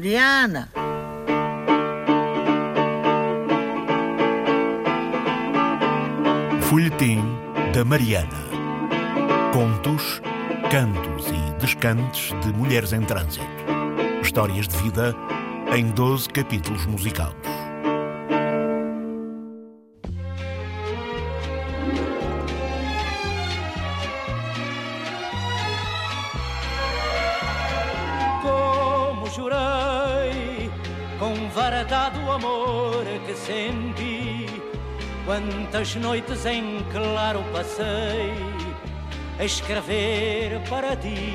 Mariana. Folhetim da Mariana. Contos, cantos e descantes de mulheres em trânsito. Histórias de vida em 12 capítulos musicados. Como jurei com varadado amor que senti, quantas noites em claro passei a escrever para ti.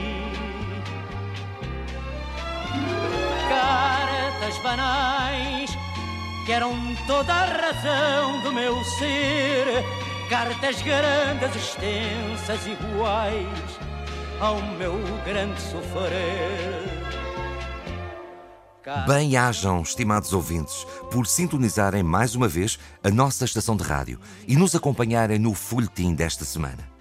Cartas banais que eram toda a razão do meu ser, cartas grandes, extensas, iguais ao meu grande sofrer. Bem-ajam, estimados ouvintes, por sintonizarem mais uma vez a nossa estação de rádio e nos acompanharem no folhetim desta semana.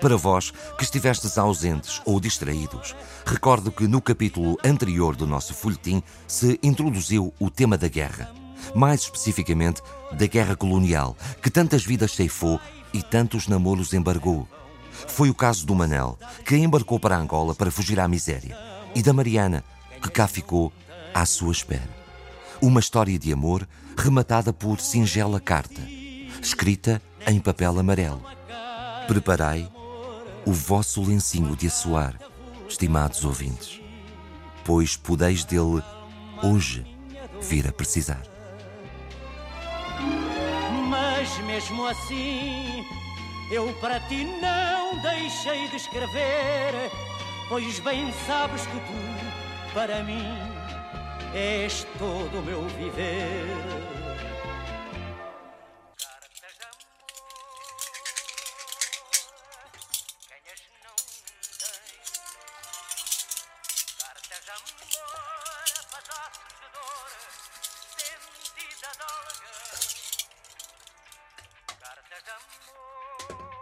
Para vós que estivestes ausentes ou distraídos, recordo que no capítulo anterior do nosso folhetim se introduziu o tema da guerra, mais especificamente da guerra colonial, que tantas vidas ceifou e tantos namoros embargou. Foi o caso do Manel, que embarcou para Angola para fugir à miséria, e da Mariana, que cá ficou à sua espera. Uma história de amor rematada por singela carta, escrita em papel amarelo. Preparai o vosso lencinho de assoar, estimados ouvintes, pois podeis dele hoje vir a precisar. Mas mesmo assim, eu para ti não deixei de escrever, pois bem sabes que tu, para mim, és todo o meu viver. Cartas de amor, pedaços de dor, sentida dolga. Cartas de amor, andorinhas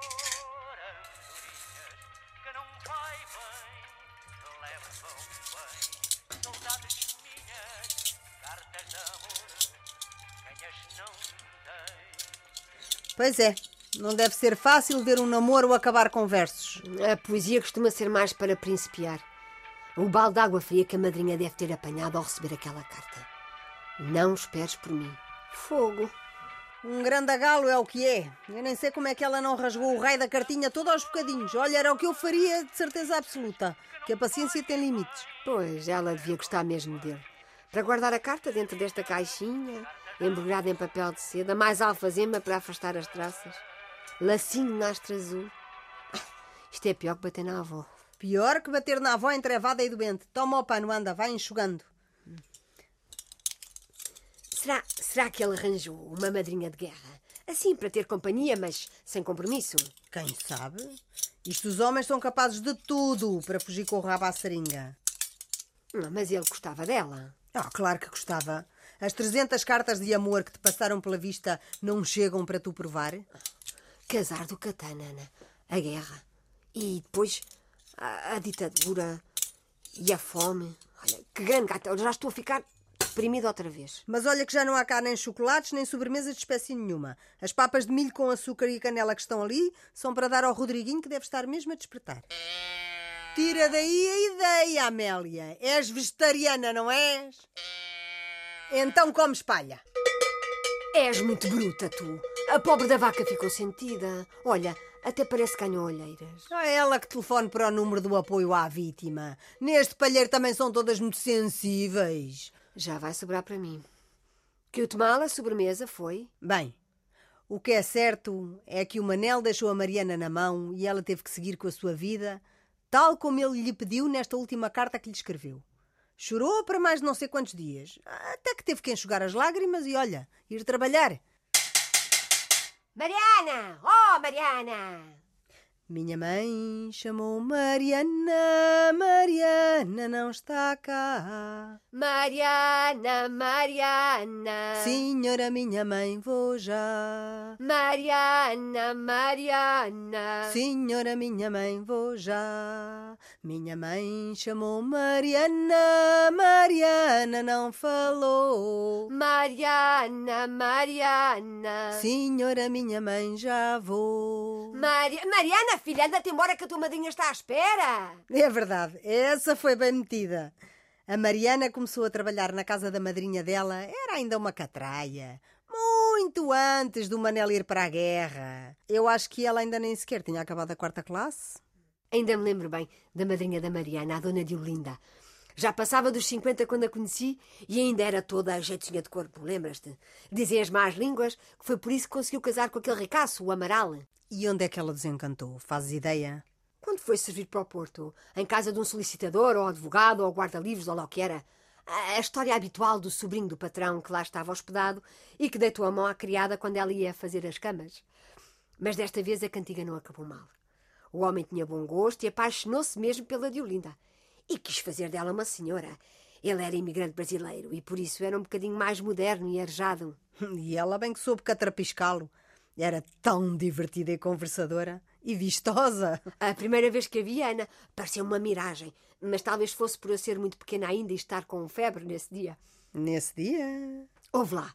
que não vai bem, levam bem saudades. Pois é, não deve ser fácil ver um namoro acabar com versos. A poesia costuma ser mais para principiar. O balde de água fria que a madrinha deve ter apanhado ao receber aquela carta. Não esperes por mim. Fogo. Um grande agalo é o que é. Eu nem sei como é que ela não rasgou o raio da cartinha todo aos bocadinhos. Olha, era o que eu faria de certeza absoluta, que a paciência tem limites. Pois, ela devia gostar mesmo dele. Para guardar a carta dentro desta caixinha, embrulhada em papel de seda, mais alfazema para afastar as traças, lacinho nastro azul. Isto é pior que bater na avó. Pior que bater na avó entrevada e doente. Toma o pano, anda, vai enxugando. Será que ele arranjou uma madrinha de guerra? Assim, para ter companhia, mas sem compromisso? Quem sabe? Isto os homens são capazes de tudo para fugir com o rabo à seringa. Não, mas ele gostava dela. Ah, claro que gostava. As 300 cartas de amor que te passaram pela vista não chegam para tu provar? Casar do Catana, Ana. A guerra. E depois a ditadura e a fome. Olha, que grande gata. Já estou a ficar deprimida outra vez. Mas olha que já não há cá nem chocolates, nem sobremesas de espécie nenhuma. As papas de milho com açúcar e canela que estão ali são para dar ao Rodriguinho, que deve estar mesmo a despertar. Tira daí a ideia, Amélia. És vegetariana, não és? Então comes palha. És muito bruta, tu. A pobre da vaca ficou sentida. Olha, até parece que ganhou olheiras. É ela que telefone para o número do apoio à vítima. Neste palheiro também são todas muito sensíveis. Já vai sobrar para mim. Que o tomá-la sobremesa foi? Bem, o que é certo é que o Manel deixou a Mariana na mão e ela teve que seguir com a sua vida, tal como ele lhe pediu nesta última carta que lhe escreveu. Chorou para mais de não sei quantos dias, até que teve que enxugar as lágrimas e, olha, ir trabalhar. Mariana! Oh, Mariana! Minha mãe chamou Mariana, Mariana não está cá. Mariana, Mariana. Senhora minha mãe, vou já. Mariana, Mariana. Senhora minha mãe, vou já. Minha mãe chamou Mariana, Mariana não falou. Mariana, Mariana. Senhora minha mãe, já vou. Mariana, filha, anda-te embora que a tua madrinha está à espera. É verdade, essa foi bem metida. A Mariana começou a trabalhar na casa da madrinha dela, era ainda uma catraia, muito antes do Manel ir para a guerra. Eu acho que ela ainda nem sequer tinha acabado a 4ª classe. Ainda me lembro bem da madrinha da Mariana, a dona Diolinda. Já passava dos 50 quando a conheci e ainda era toda a jeitinha de corpo, lembras-te? Dizem as más línguas que foi por isso que conseguiu casar com aquele ricaço, o Amaral. E onde é que ela desencantou? Fazes ideia? Quando foi servir para o Porto? Em casa de um solicitador, ou advogado, ou guarda-livros, ou lá o que era. A história habitual do sobrinho do patrão que lá estava hospedado e que deitou a mão à criada quando ela ia fazer as camas. Mas desta vez a cantiga não acabou mal. O homem tinha bom gosto e apaixonou-se mesmo pela Diolinda. E quis fazer dela uma senhora. Ele era imigrante brasileiro e por isso era um bocadinho mais moderno e arejado. E ela bem que soube catrapiscá-lo. Era tão divertida e conversadora e vistosa. A primeira vez que a vi, Ana, pareceu uma miragem. Mas talvez fosse por eu ser muito pequena ainda e estar com febre nesse dia. Nesse dia? Ouve lá.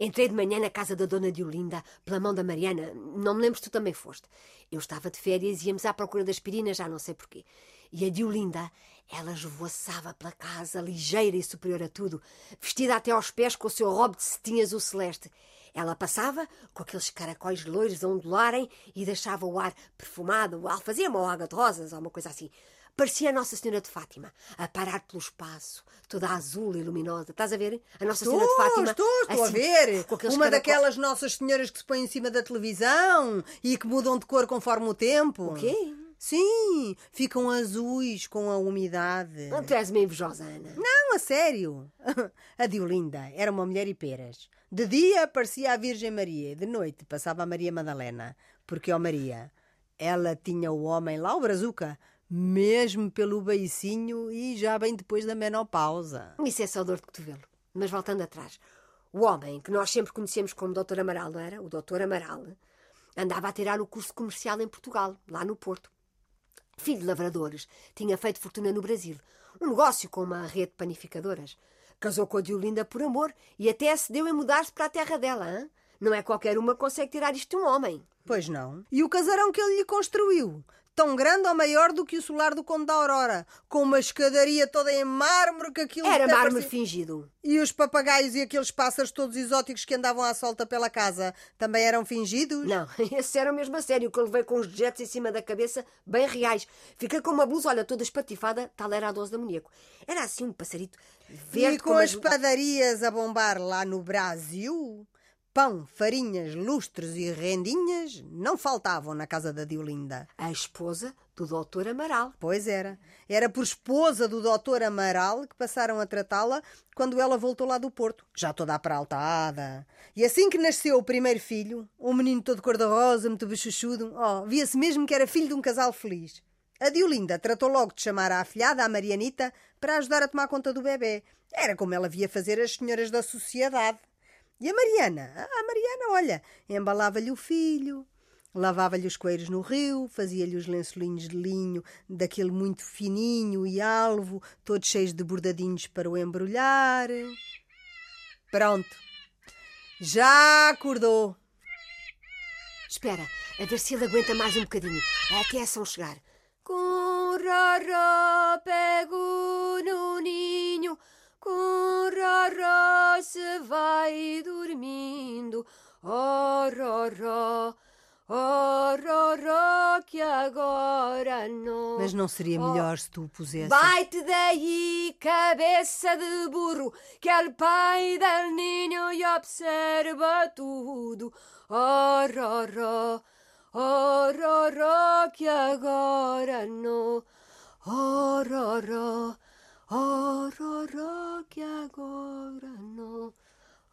Entrei de manhã na casa da dona Diolinda, pela mão da Mariana. Não me lembro se tu também foste. Eu estava de férias e íamos à procura das aspirinas, já não sei porquê. E a Diolinda, ela esvoaçava pela casa, ligeira e superior a tudo, vestida até aos pés com o seu robe de cetim azul celeste. Ela passava com aqueles caracóis loiros a ondularem e deixava o ar perfumado, alfazema ou água de rosas, ou uma coisa assim. Parecia a Nossa Senhora de Fátima, a parar pelo espaço, toda azul e luminosa. Estás a ver? A Nossa Senhora de Fátima. Estou assim, a ver. Uma daquelas Nossas Senhoras que se põem em cima da televisão e que mudam de cor conforme o tempo. O quê? Sim, ficam azuis com a umidade. Não, tu és meio invejosa, Ana. Não, a sério. A Diolinda era uma mulher e peras. De dia parecia a Virgem Maria e de noite passava a Maria Madalena. Porque, ó Maria, ela tinha o homem lá, o brazuca, mesmo pelo beicinho e já bem depois da menopausa. Isso é só dor de cotovelo. Mas voltando atrás, o homem que nós sempre conhecemos como Dr. Amaral, não era? O Dr. Amaral andava a tirar o curso comercial em Portugal, lá no Porto. Filho de lavradores, tinha feito fortuna no Brasil. Um negócio com uma rede de panificadoras. Casou com a Diolinda por amor e até acedeu em mudar-se para a terra dela. Hein? Não é qualquer uma que consegue tirar isto de um homem. Pois não. E o casarão que ele lhe construiu? Tão grande ou maior do que o solar do Conde da Aurora, com uma escadaria toda em mármore que aquilo... Era mármore fingido. E os papagaios e aqueles pássaros todos exóticos que andavam à solta pela casa também eram fingidos? Não, esses eram mesmo a sério, que eu levei com os jetos em cima da cabeça, bem reais. Fiquei com uma blusa, olha, toda espatifada, tal era a dose da maníaco. Era assim um passarito verde... E com as padarias a bombar lá no Brasil... Pão, farinhas, lustres e rendinhas não faltavam na casa da Diolinda. A esposa do Dr. Amaral. Pois era. Era por esposa do Dr. Amaral que passaram a tratá-la quando ela voltou lá do Porto, já toda apraltada. E assim que nasceu o primeiro filho, um menino todo cor-de-rosa, muito bechuchudo, via-se mesmo que era filho de um casal feliz. A Diolinda tratou logo de chamar a afilhada, a Marianita, para ajudar a tomar conta do bebê. Era como ela via fazer as senhoras da sociedade. E a Mariana? Olha, embalava-lhe o filho, lavava-lhe os coeiros no rio, fazia-lhe os lençolinhos de linho, daquele muito fininho e alvo, todos cheios de bordadinhos para o embrulhar. Pronto. Já acordou. Espera, a ver se ele aguenta mais um bocadinho. Até a São chegar. Com roró pego no ninho... Com roró se vai dormindo, oh roró que agora não... Mas não seria melhor se tu pusesse... Vai-te daí, cabeça de burro, que é o pai do ninho e observa tudo, oh roró que agora não... Oh roró... Oh, roró, que agora não...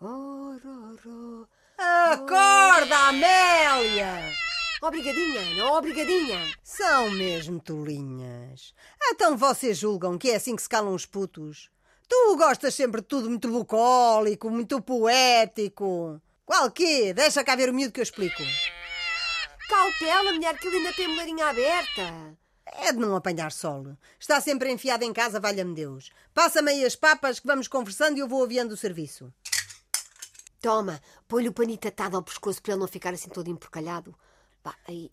Oh, roró... Acorda, Amélia! Obrigadinha, não obrigadinha! São mesmo tolinhas. Ah, então vocês julgam que é assim que se calam os putos? Tu gostas sempre de tudo muito bucólico, muito poético. Qual quê? Deixa cá ver o miúdo que eu explico. Cautela, mulher, que ele ainda tem melarinha aberta. É de não apanhar sol. Está sempre enfiada em casa, valha-me Deus. Passa-me aí as papas que vamos conversando e eu vou aviando o serviço. Toma, põe-lhe o paninho atado ao pescoço para ele não ficar assim todo emporcalhado. Pá, aí...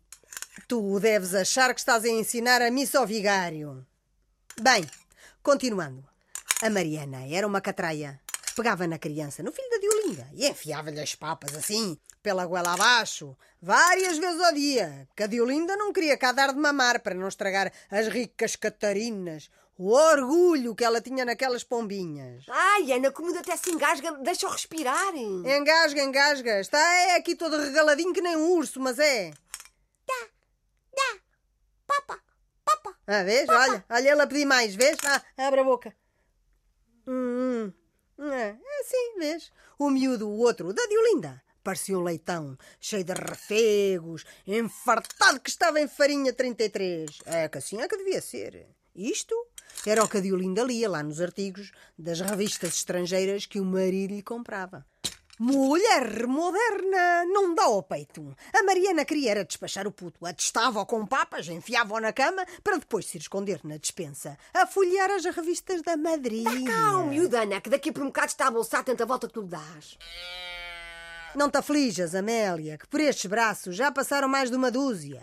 Tu deves achar que estás a ensinar a missa ao vigário. Bem, continuando. A Mariana era uma catraia. Pegava na criança, no filho da Diolinda, e enfiava-lhe as papas assim, pela goela abaixo, várias vezes ao dia, que a Diolinda não queria cá dar de mamar para não estragar as ricas Catarinas, o orgulho que ela tinha naquelas pombinhas. Ai, Ana, comida até se engasga, deixa-o respirar. Engasga, engasga, está é aqui todo regaladinho que nem um urso, mas é... Dá, papa, papa. Ah, vês? Papa. Olha ela pedir mais, vês? Ah, abre a boca. É assim, vês? O miúdo, o outro, da Diolinda, parecia um leitão, cheio de refegos, enfartado que estava em farinha 33. É que assim é que devia ser. Isto era o que a Diolinda lia lá nos artigos das revistas estrangeiras que o marido lhe comprava. Mulher moderna não dá ao peito. A Mariana queria era despachar o puto. Atestava-o com papas, enfiava-o na cama para depois se esconder na despensa a folhear as revistas da madrinha. Dá cá, miúda, Ana, que daqui por um bocado está a bolsar tanta volta que tu lhe dás. Não te aflijas, Amélia, que por estes braços já passaram mais de uma dúzia.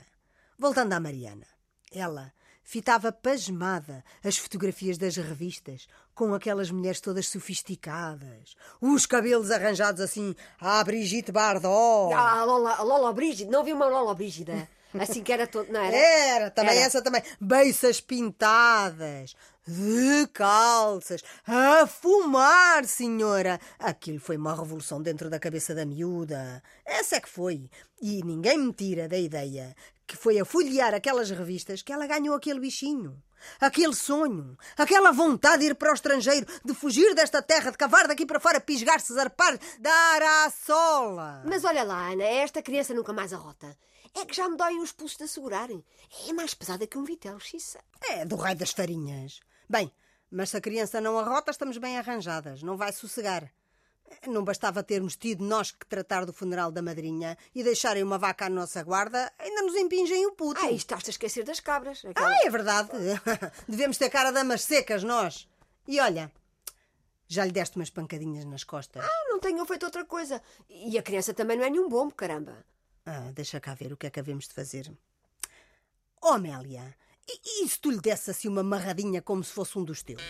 Voltando à Mariana. Ela fitava pasmada as fotografias das revistas, com aquelas mulheres todas sofisticadas, os cabelos arranjados assim à Brigitte Bardot. A Lola Brigitte, não viu uma Lola Brígida? Assim que era todo, não era? Era, também era. Essa também. Beiças pintadas, de calças, a fumar, senhora. Aquilo foi uma revolução dentro da cabeça da miúda. Essa é que foi. E ninguém me tira da ideia que foi a folhear aquelas revistas que ela ganhou aquele bichinho, aquele sonho, aquela vontade de ir para o estrangeiro, de fugir desta terra, de cavar daqui para fora, pisgar-se, zarpar, dar à sola. Mas olha lá, Ana, esta criança nunca mais arrota. É que já me doem os pulsos de assegurarem. É mais pesada que um vitelo, xiça. É do raio das farinhas. Bem, mas se a criança não arrota, estamos bem arranjadas. Não vai sossegar. Não bastava termos tido nós que tratar do funeral da madrinha e deixarem uma vaca à nossa guarda, ainda nos impingem o puto. Ah, estás-te a esquecer das cabras. Aquela... Ah, é verdade. Devemos ter cara de amas secas, nós. E olha, já lhe deste umas pancadinhas nas costas. Ah, não tenho feito outra coisa. E a criança também não é nenhum bombo, caramba. Ah, deixa cá ver o que é que havemos de fazer. Oh, Amélia, e se tu lhe desse assim uma marradinha como se fosse um dos teus?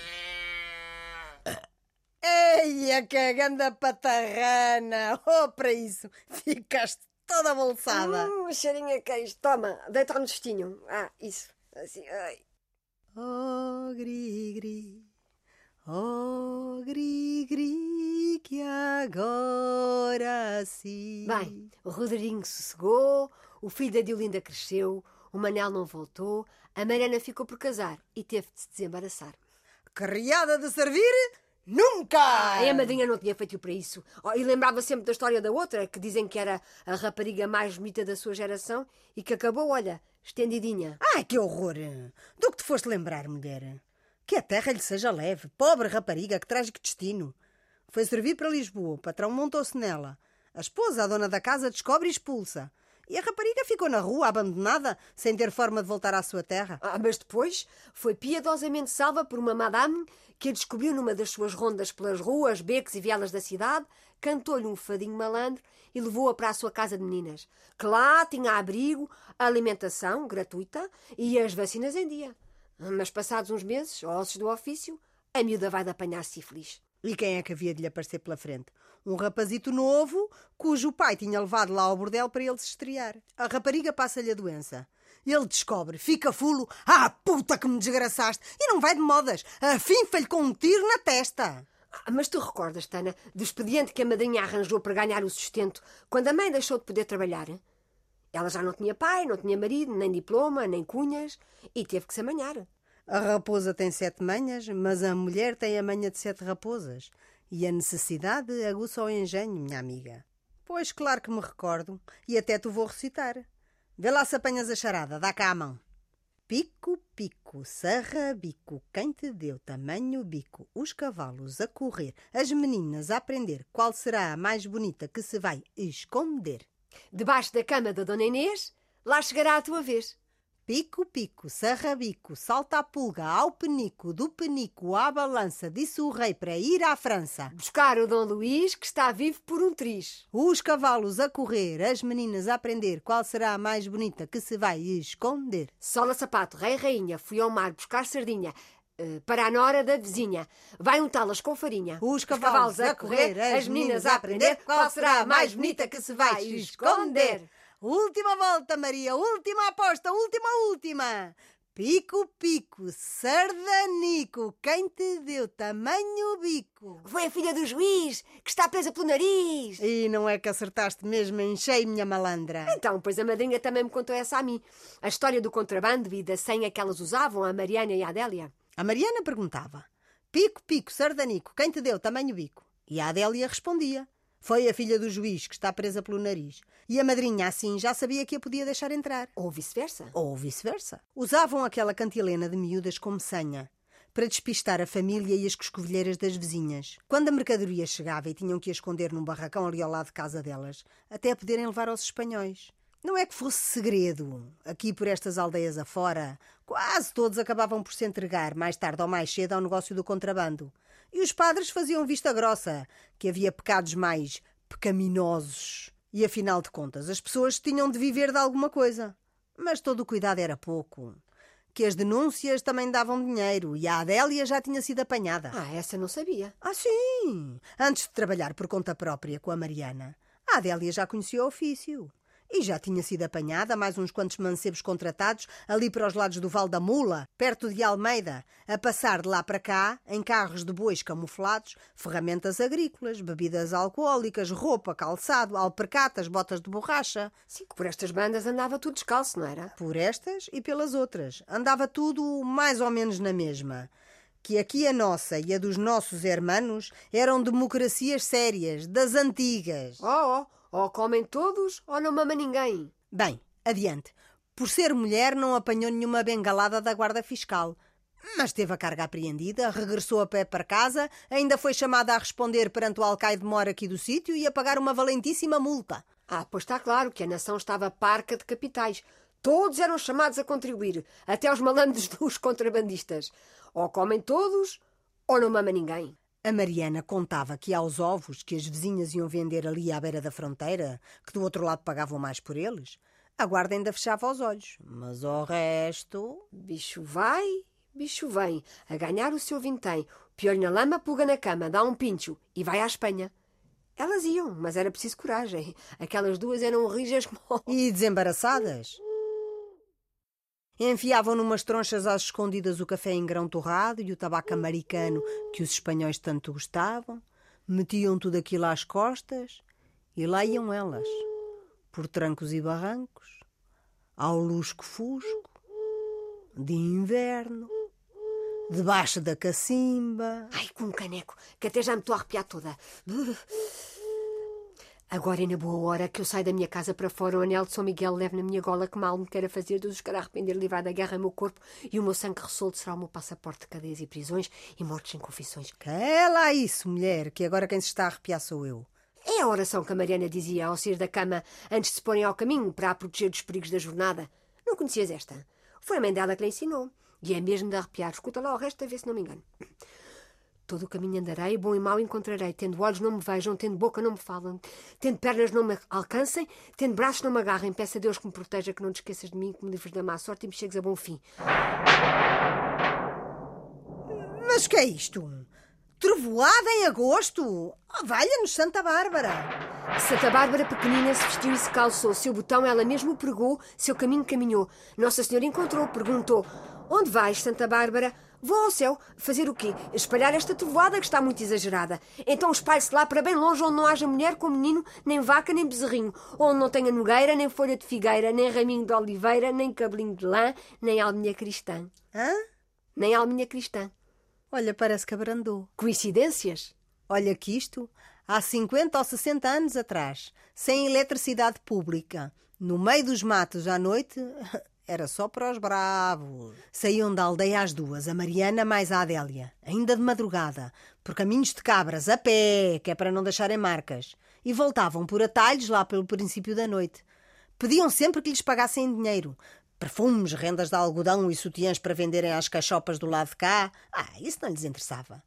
Eia, que ganda patarrana! Oh, para isso! Ficaste toda bolsada! Cheirinho a queijo! Toma, deita-me no cestinho! Ah, isso! Assim, ai! Oh, gri-gri! Oh, gri-gri, que agora sim... Bem, o Rodriguinho sossegou, o filho da Diolinda cresceu, o Manel não voltou, a Mariana ficou por casar e teve de se desembaraçar. Criada de servir... Nunca! A madrinha não tinha feito para isso. E lembrava sempre da história da outra, que dizem que era a rapariga mais bonita da sua geração e que acabou, olha, estendidinha. Ai, que horror! Do que te foste lembrar, mulher? Que a terra lhe seja leve. Pobre rapariga, que trágico destino. Foi servir para Lisboa, o patrão montou-se nela. A esposa, a dona da casa, descobre e expulsa. E a rapariga ficou na rua, abandonada, sem ter forma de voltar à sua terra. Ah, mas depois foi piedosamente salva por uma madame que a descobriu numa das suas rondas pelas ruas, becos e vielas da cidade, cantou-lhe um fadinho malandro e levou-a para a sua casa de meninas, que lá tinha abrigo, alimentação gratuita e as vacinas em dia. Mas passados uns meses, ossos do ofício, a miúda vai de apanhar sífilis. E quem é que havia de lhe aparecer pela frente? Um rapazito novo, cujo pai tinha levado lá ao bordel para ele se estrear. A rapariga passa-lhe a doença. Ele descobre, fica fulo. Ah, puta que me desgraçaste! E não vai de modas. Afinfa-lhe com um tiro na testa. Mas tu recordas, Tana, do expediente que a madrinha arranjou para ganhar o sustento quando a mãe deixou de poder trabalhar? Ela já não tinha pai, não tinha marido, nem diploma, nem cunhas. E teve que se amanhar. A raposa tem 7 manhas, mas a mulher tem a manha de 7 raposas. E a necessidade aguça o engenho, minha amiga. Pois, claro que me recordo. E até tu vou recitar. Vê lá se apanhas a charada. Dá cá a mão. Pico, pico, sarra, bico, quem te deu tamanho bico? Os cavalos a correr, as meninas a aprender, qual será a mais bonita que se vai esconder? Debaixo da cama da Dona Inês, lá chegará a tua vez. Pico, pico, sarra, bico, salta a pulga ao penico, do penico à balança, disse o rei para ir à França. Buscar o Dom Luís, que está vivo por um triz. Os cavalos a correr, as meninas a aprender, qual será a mais bonita que se vai esconder? Sola, sapato, rei, rainha, fui ao mar buscar sardinha. Para a nora da vizinha, vai untá-las com farinha. Os cavalos a correr, as meninas a aprender, qual será a mais bonita que se vai esconder? Última volta, Maria, última aposta, última. Pico, pico, sardanico, quem te deu tamanho bico? Foi a filha do juiz, que está presa pelo nariz. E não é que acertaste mesmo em cheio, minha malandra? Então, pois a madrinha também me contou essa a mim. A história do contrabando e da senha que elas usavam, a Mariana e a Adélia. A Mariana perguntava, pico, pico, sardanico, quem te deu tamanho bico? E a Adélia respondia, foi a filha do juiz, que está presa pelo nariz. E a madrinha, assim, já sabia que a podia deixar entrar. Ou vice-versa. Usavam aquela cantilena de miúdas como senha, para despistar a família e as coscovilheiras das vizinhas. Quando a mercadoria chegava e tinham que a esconder num barracão ali ao lado de casa delas, até a poderem levar aos espanhóis. Não é que fosse segredo. Aqui por estas aldeias afora, quase todos acabavam por se entregar, mais tarde ou mais cedo, ao negócio do contrabando. E os padres faziam vista grossa, que havia pecados mais pecaminosos. E, afinal de contas, as pessoas tinham de viver de alguma coisa. Mas todo o cuidado era pouco. Que as denúncias também davam dinheiro e a Adélia já tinha sido apanhada. Essa não sabia. Sim! Antes de trabalhar por conta própria com a Mariana, a Adélia já conhecia o ofício. E já tinha sido apanhada mais uns quantos mancebos contratados ali para os lados do Val da Mula, perto de Almeida, a passar de lá para cá, em carros de bois camuflados, ferramentas agrícolas, bebidas alcoólicas, roupa, calçado, alpercatas, botas de borracha. Sim, que por estas bandas andava tudo descalço, não era? Por estas e pelas outras. Andava tudo mais ou menos na mesma. Que aqui a nossa e a dos nossos hermanos eram democracias sérias, das antigas. Ou comem todos ou não mama ninguém. Bem, adiante. Por ser mulher não apanhou nenhuma bengalada da guarda fiscal. Mas teve a carga apreendida, regressou a pé para casa, ainda foi chamada a responder perante o alcaide-mor aqui do sítio e a pagar uma valentíssima multa. Pois está claro que a nação estava parca de capitais. Todos eram chamados a contribuir, até aos malandros dos contrabandistas. Ou comem todos ou não mama ninguém. A Mariana contava que aos ovos que as vizinhas iam vender ali à beira da fronteira, que do outro lado pagavam mais por eles, a guarda ainda fechava os olhos. Mas ao resto... Bicho vai, bicho vem, a ganhar o seu vintém. Piolho na lama, pulga na cama, dá um pincho e vai à Espanha. Elas iam, mas era preciso coragem. Aquelas duas eram rijas como... E desembaraçadas... Enfiavam numas tronchas às escondidas o café em grão torrado e o tabaco americano que os espanhóis tanto gostavam, metiam tudo aquilo às costas e lá iam elas, por trancos e barrancos, ao lusco-fusco, de inverno, debaixo da cacimba... Com um caneco, que até já me estou a arrepiar toda... Agora é na boa hora que eu saio da minha casa para fora, o anel de São Miguel levo na minha gola, que mal me queira fazer, Deus os queira arrepender, livrar da guerra meu corpo, e o meu sangue ressolto será o meu passaporte de cadeias e prisões e mortes sem confissões. Cala isso, mulher, que agora quem se está a arrepiar sou eu. É a oração que a Mariana dizia ao sair da cama antes de se porem ao caminho para a proteger dos perigos da jornada. Não conhecias esta? Foi a mãe dela que lhe ensinou. E é mesmo de arrepiar. Escuta lá o resto a ver se não me engano. Todo o caminho andarei, bom e mau encontrarei. Tendo olhos não me vejam, tendo boca não me falam, tendo pernas não me alcancem, tendo braços não me agarrem. Peço a Deus que me proteja, que não te esqueças de mim, que me livres da má sorte e me chegues a bom fim. Mas que é isto? Trovoada em agosto? Valha-nos Santa Bárbara! Santa Bárbara pequenina se vestiu e se calçou. Seu botão ela mesmo pregou, seu caminho caminhou. Nossa Senhora encontrou, perguntou: onde vais, Santa Bárbara? Vou ao céu. Fazer o quê? Espalhar esta trovoada que está muito exagerada. Então espalhe-se lá para bem longe, onde não haja mulher com menino, nem vaca, nem bezerrinho. Onde não tenha nogueira, nem folha de figueira, nem raminho de oliveira, nem cabelinho de lã, nem alminha cristã. Hã? Nem alminha cristã. Olha, parece que abrandou. Coincidências? Olha que isto, há 50 ou 60 anos atrás, sem eletricidade pública, no meio dos matos à noite, Era só para os bravos. Saíam da aldeia às 2, a Mariana mais a Adélia, ainda de madrugada, por caminhos de cabras, a pé, que é para não deixarem marcas, e voltavam por atalhos lá pelo princípio da noite. Pediam sempre que lhes pagassem dinheiro. Perfumes, rendas de algodão e sutiãs para venderem às cachopas do lado de cá. Isso não lhes interessava.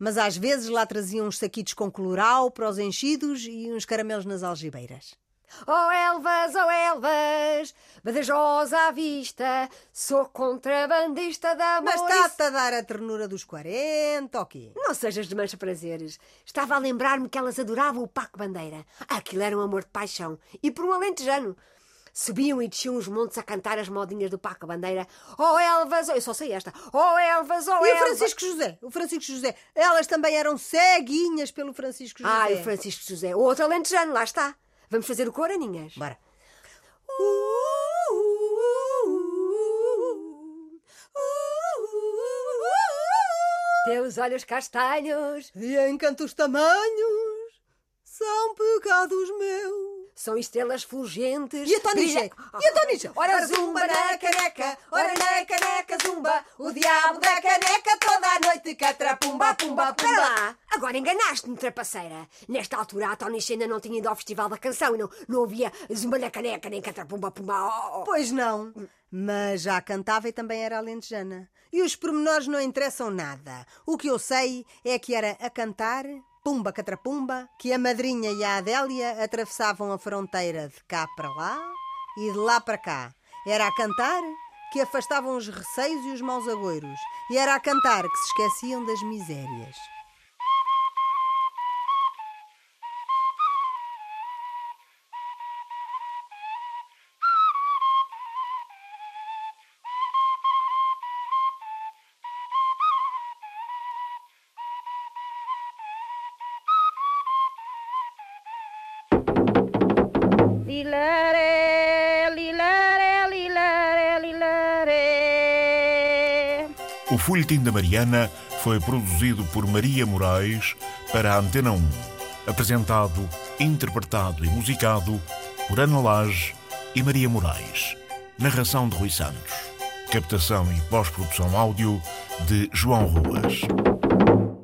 Mas às vezes lá traziam uns saquitos com colorau para os enchidos e uns caramelos nas algibeiras. Oh Elvas, Badajoz à vista, sou contrabandista de amor. Mas está-te a dar a ternura dos 40, ok? Não sejas de mancha prazeres. Estava a lembrar-me que elas adoravam o Paco Bandeira. Aquilo era um amor de paixão. E por um alentejano. Subiam e desciam os montes a cantar as modinhas do Paco Bandeira. Oh Elvas, eu só sei esta. Oh Elvas, oh Elvas. E o Francisco José? O Francisco José. Elas também eram ceguinhas pelo Francisco José. O Francisco José. Outro alentejano, lá está. Vamos fazer o cor, aninhas? Bora. Teus olhos castanhos e encantos tamanhos são pecados meus. São estrelas fulgentes. E a Tonicha? Ora zumba na caneca, ora na caneca zumba, o diabo da caneca toda a noite catra pumba, pumba, pumba. Espera lá, agora enganaste-me, trapaceira. Nesta altura a Tonicha ainda não tinha ido ao Festival da Canção e não havia zumba na caneca nem catra pumba, pumba. Oh. Pois não, mas já cantava e também era alentejana. E os pormenores não interessam nada. O que eu sei é que era a cantar... Pumba, catrapumba, que a madrinha e a Adélia atravessavam a fronteira de cá para lá e de lá para cá. Era a cantar que afastavam os receios e os maus agoiros. E era a cantar que se esqueciam das misérias. O Folhetim da Mariana foi produzido por Maria Moraes para a Antena 1. Apresentado, interpretado e musicado por Ana Lage e Maria Moraes. Narração de Rui Santos. Captação e pós-produção áudio de João Ruas.